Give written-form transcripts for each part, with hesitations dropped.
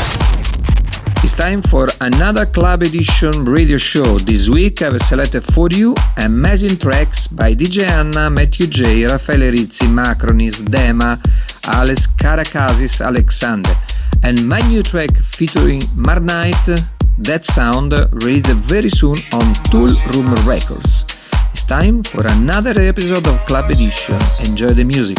It's time for another Club Edition radio show. This week I've selected for you amazing tracks by DJ Anna, Mattew Jay, Raffaele Rizzi, Macromism, Dema, Alex Karakasis, Alexander, and my new track featuring Mark Knight, That Sound, released very soon on Tool Room Records. It's time for another episode of Club Edition. Enjoy the music.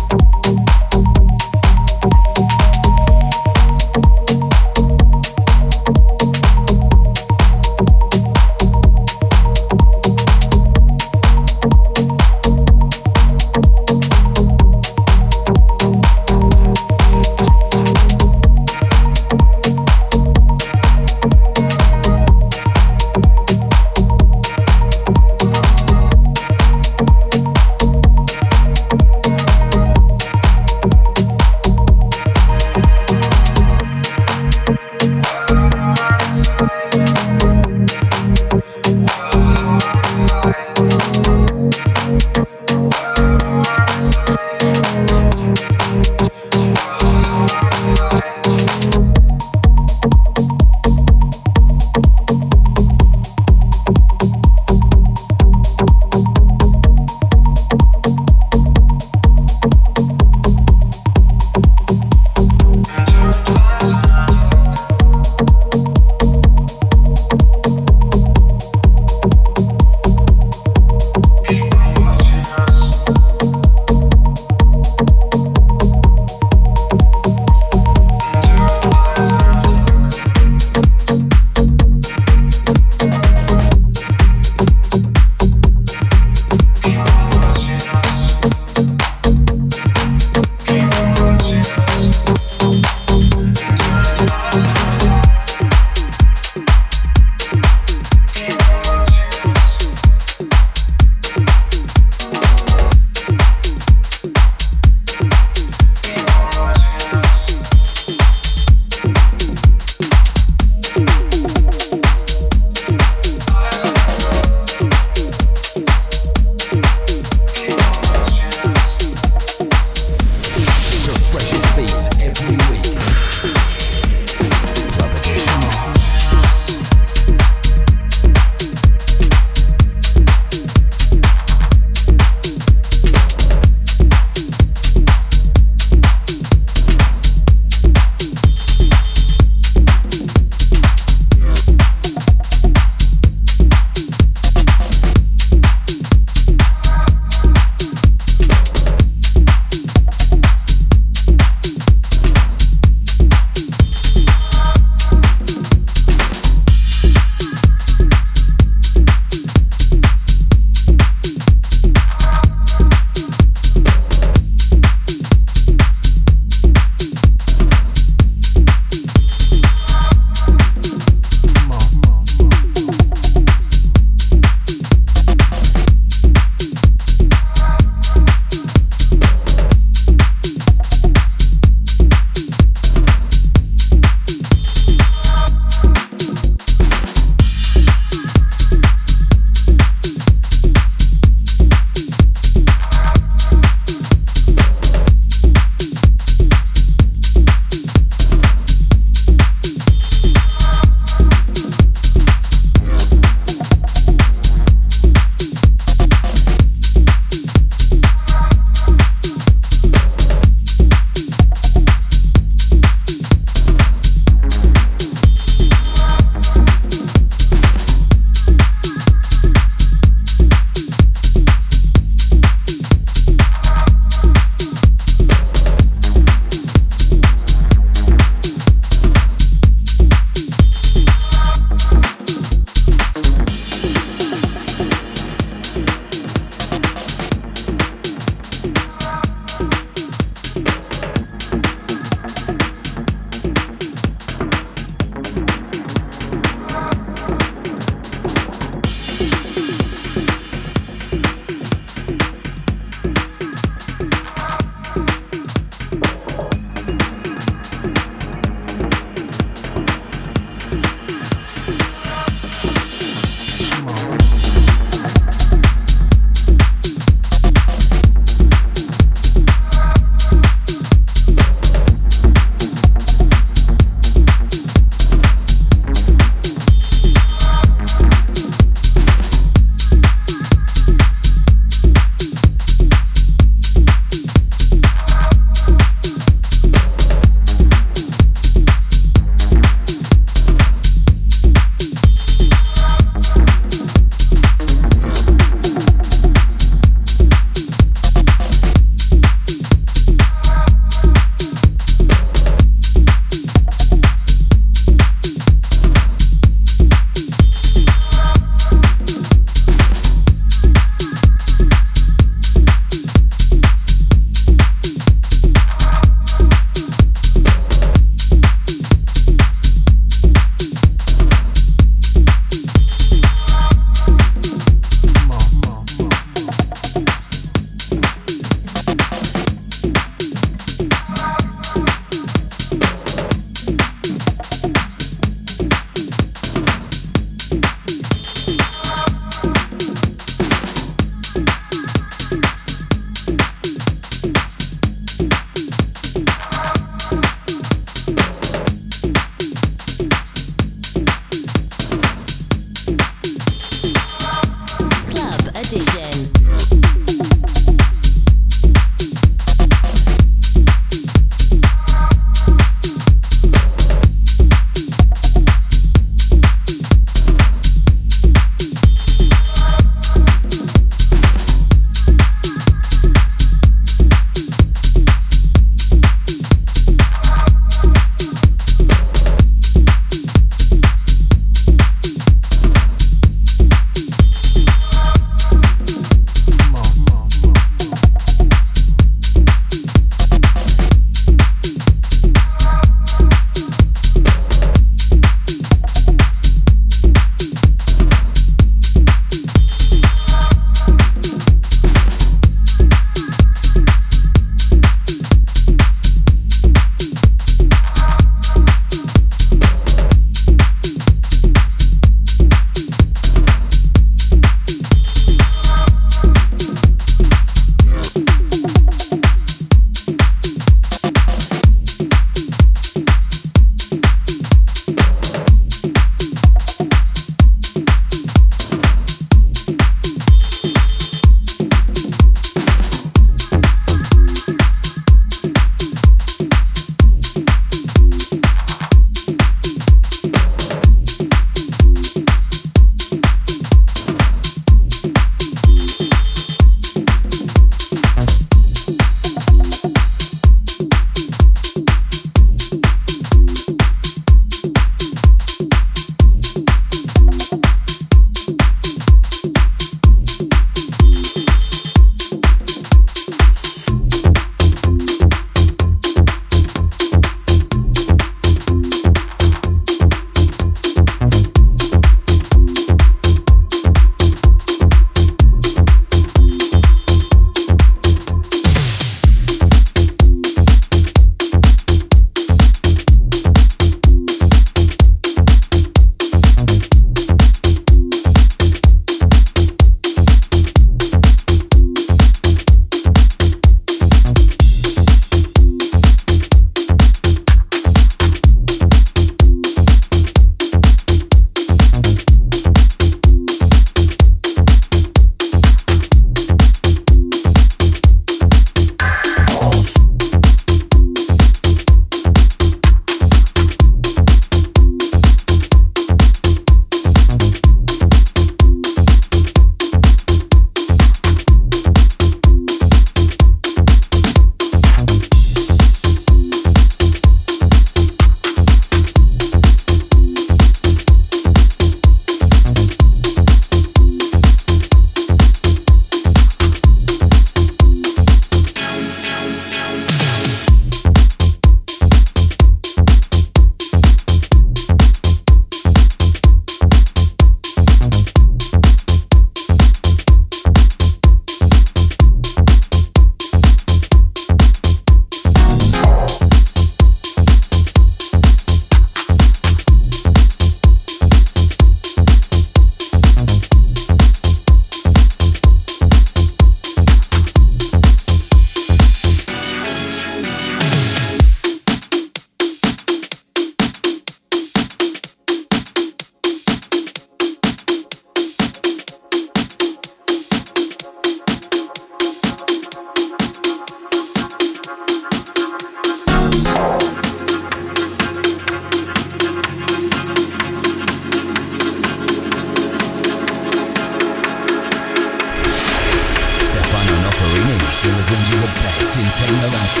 Club Edition.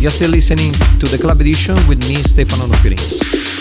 You're still listening to the Club Edition with me, Stefano Noferini.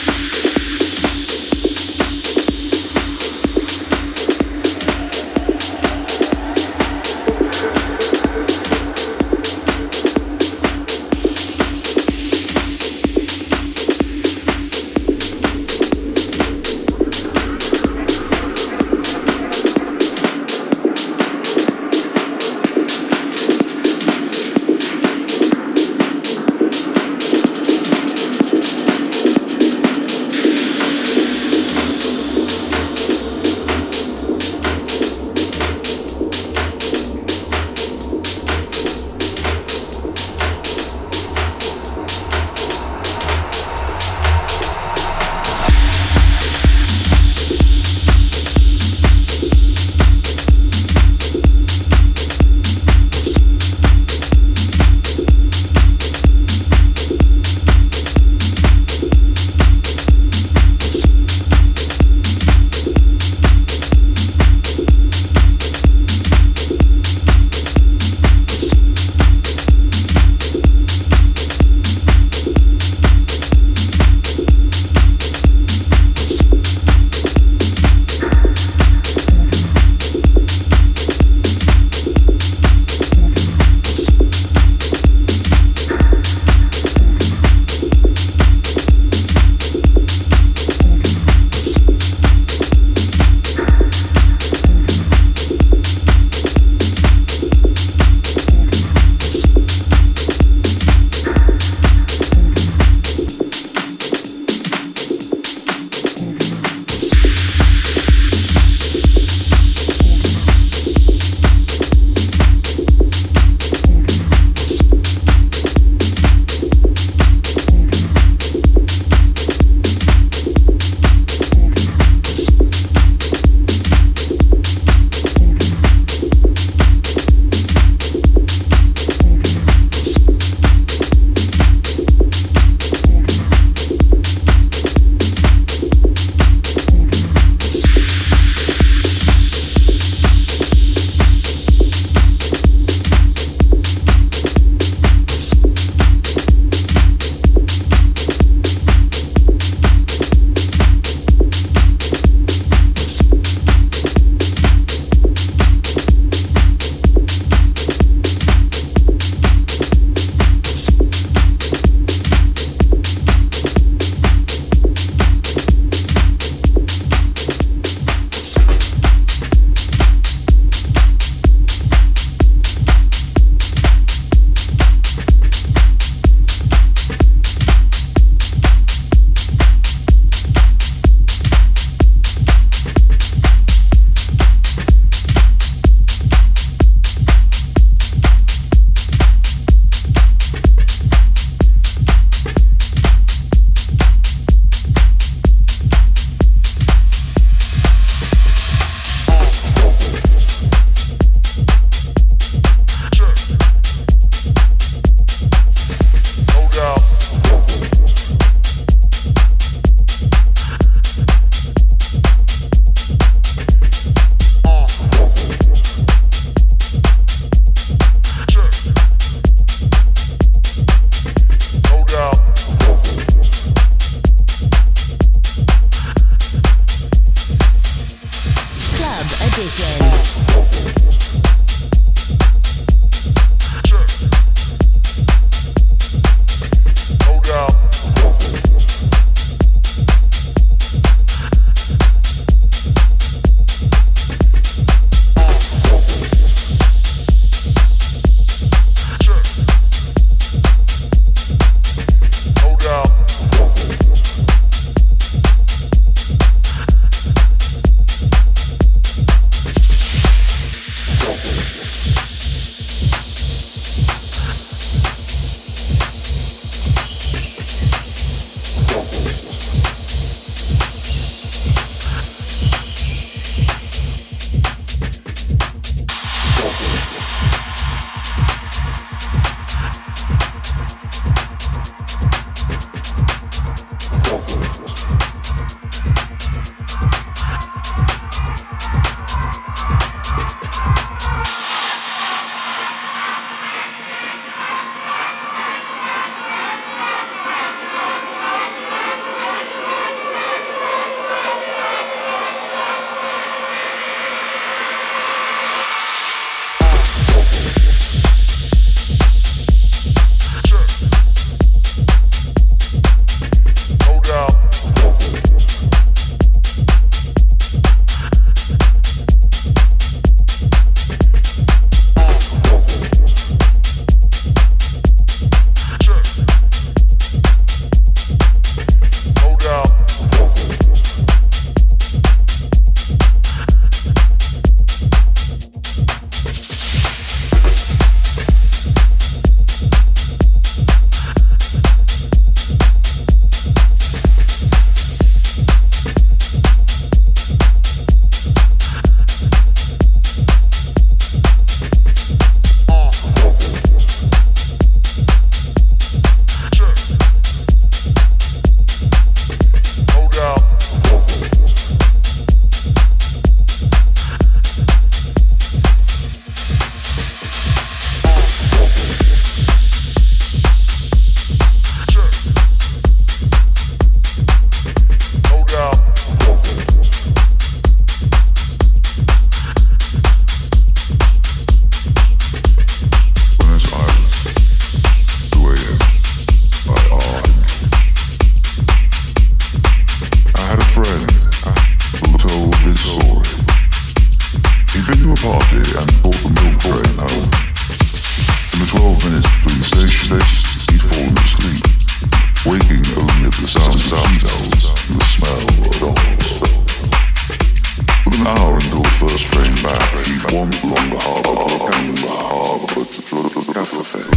party and bought the milk bread at home. In the 12 minutes between station shifts, he'd fallen asleep, waking only at the sound of seagulls and the smell of dogs. With an hour until the first train back, he'd wander along the harbour cafe.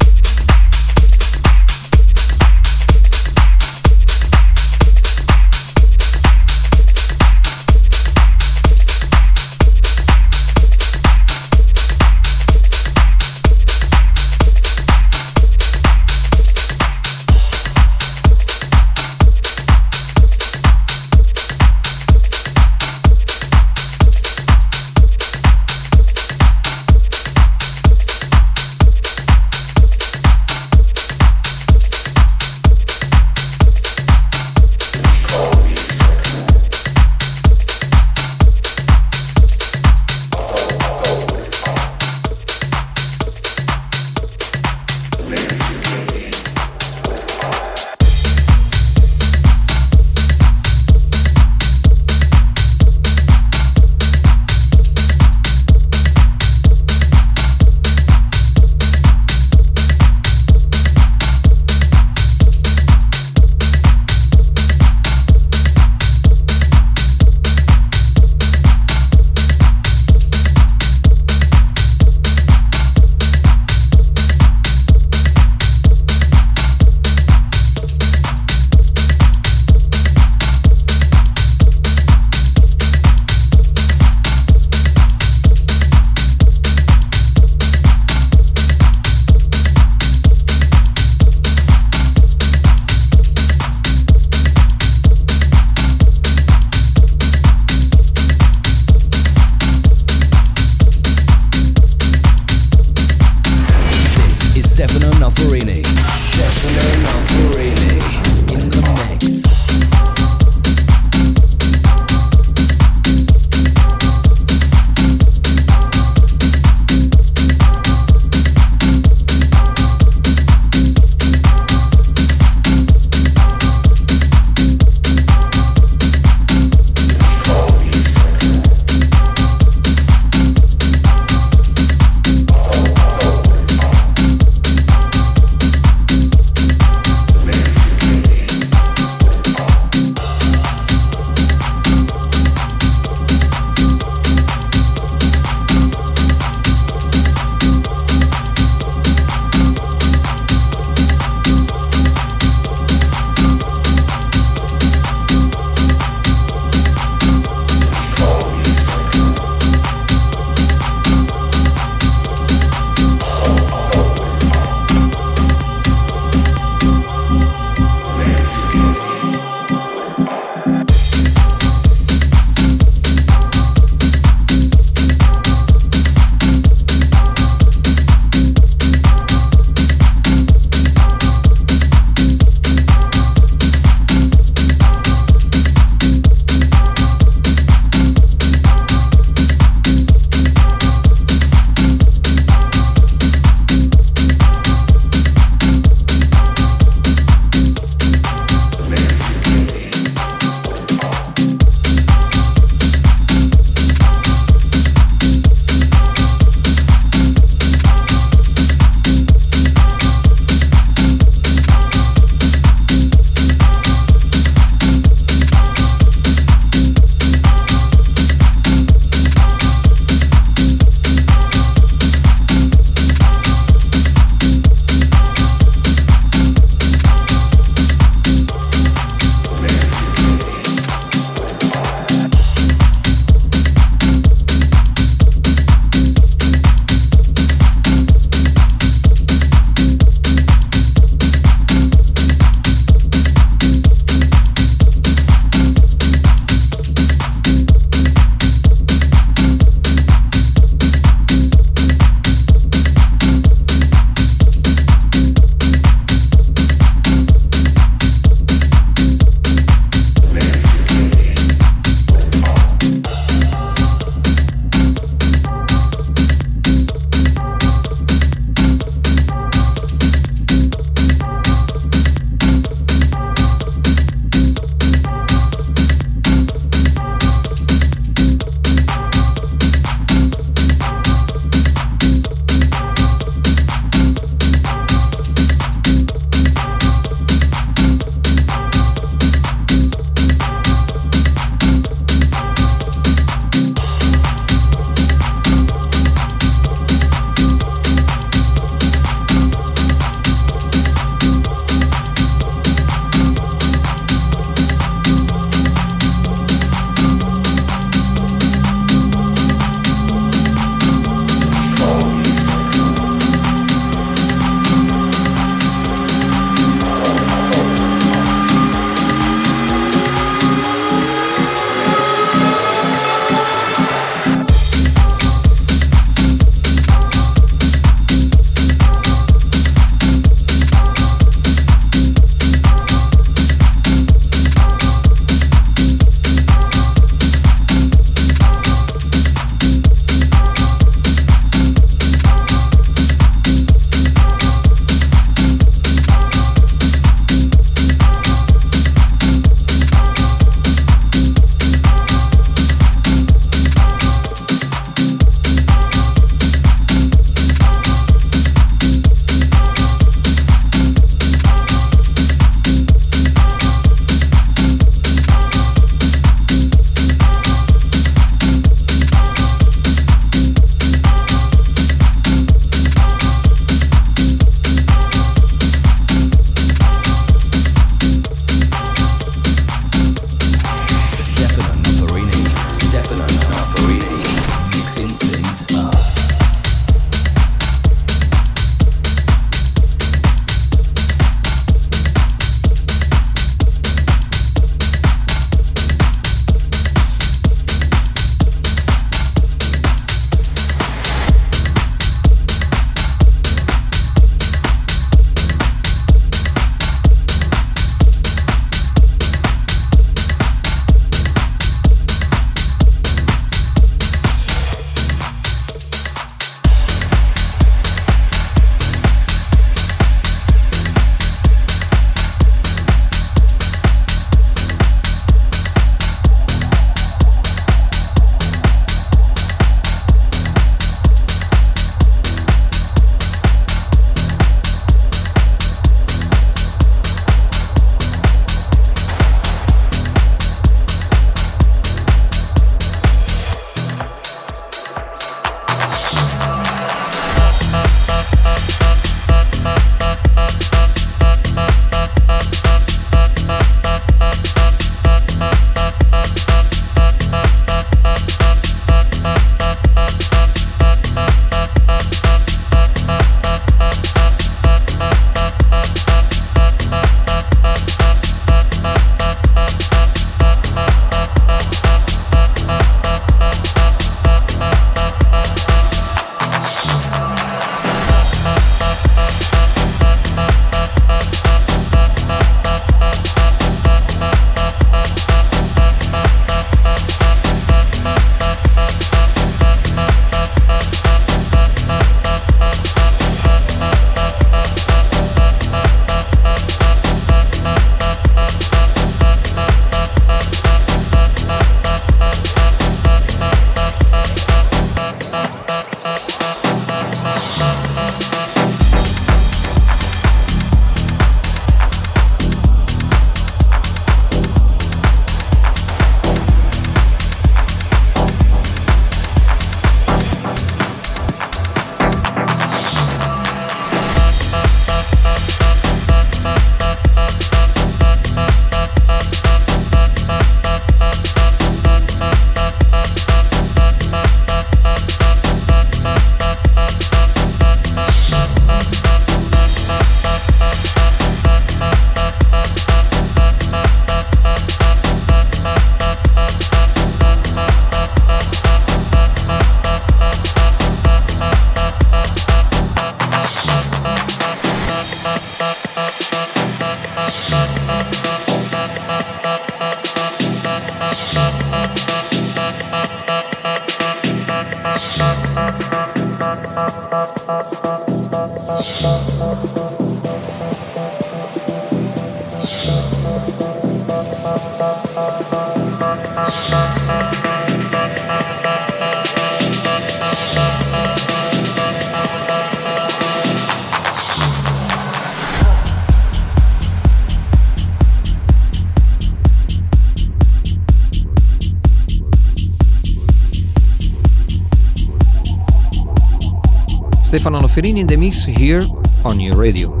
Stefano Noferini in the mix here on your radio.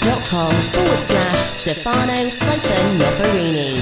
facebook.com/Stefano Noferini.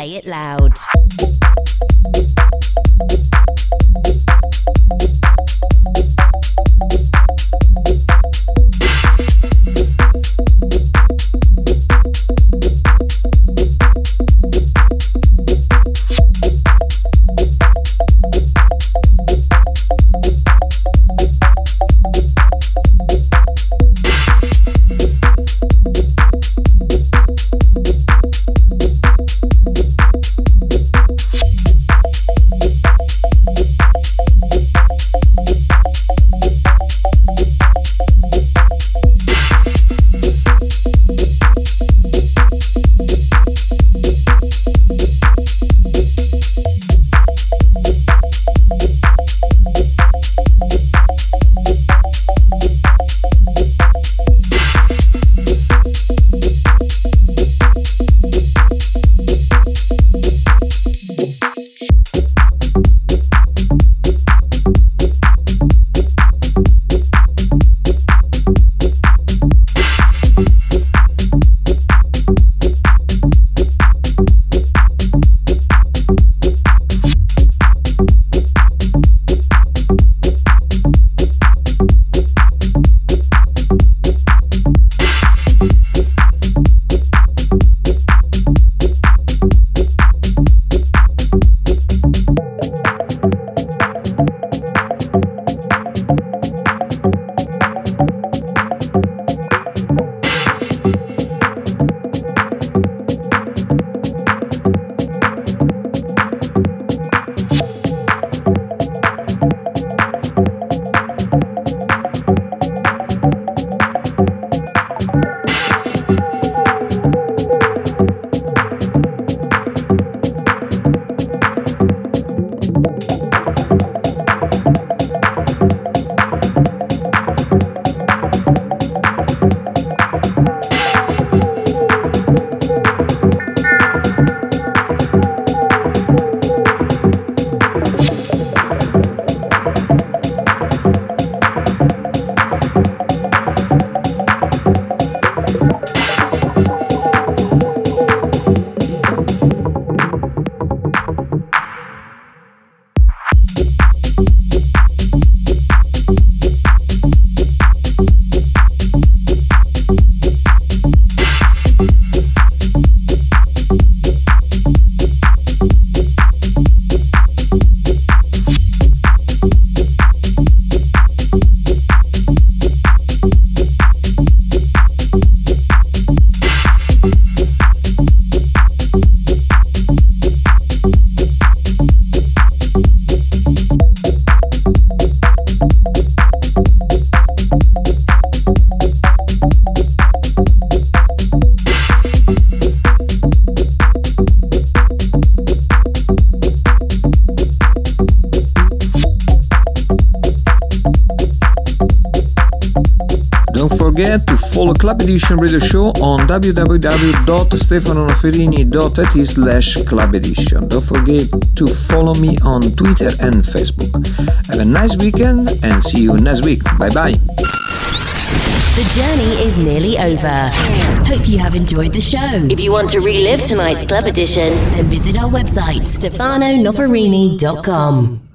Play It Loud. Club Edition radio show on www.stefanonoferini.it/clubedition. Don't forget to follow me on Twitter and Facebook. Have a nice weekend and see you next week. Bye bye. The journey is nearly over. Hope you have enjoyed the show. If you want to relive tonight's Club Edition, then visit our website, stefanonoferini.com.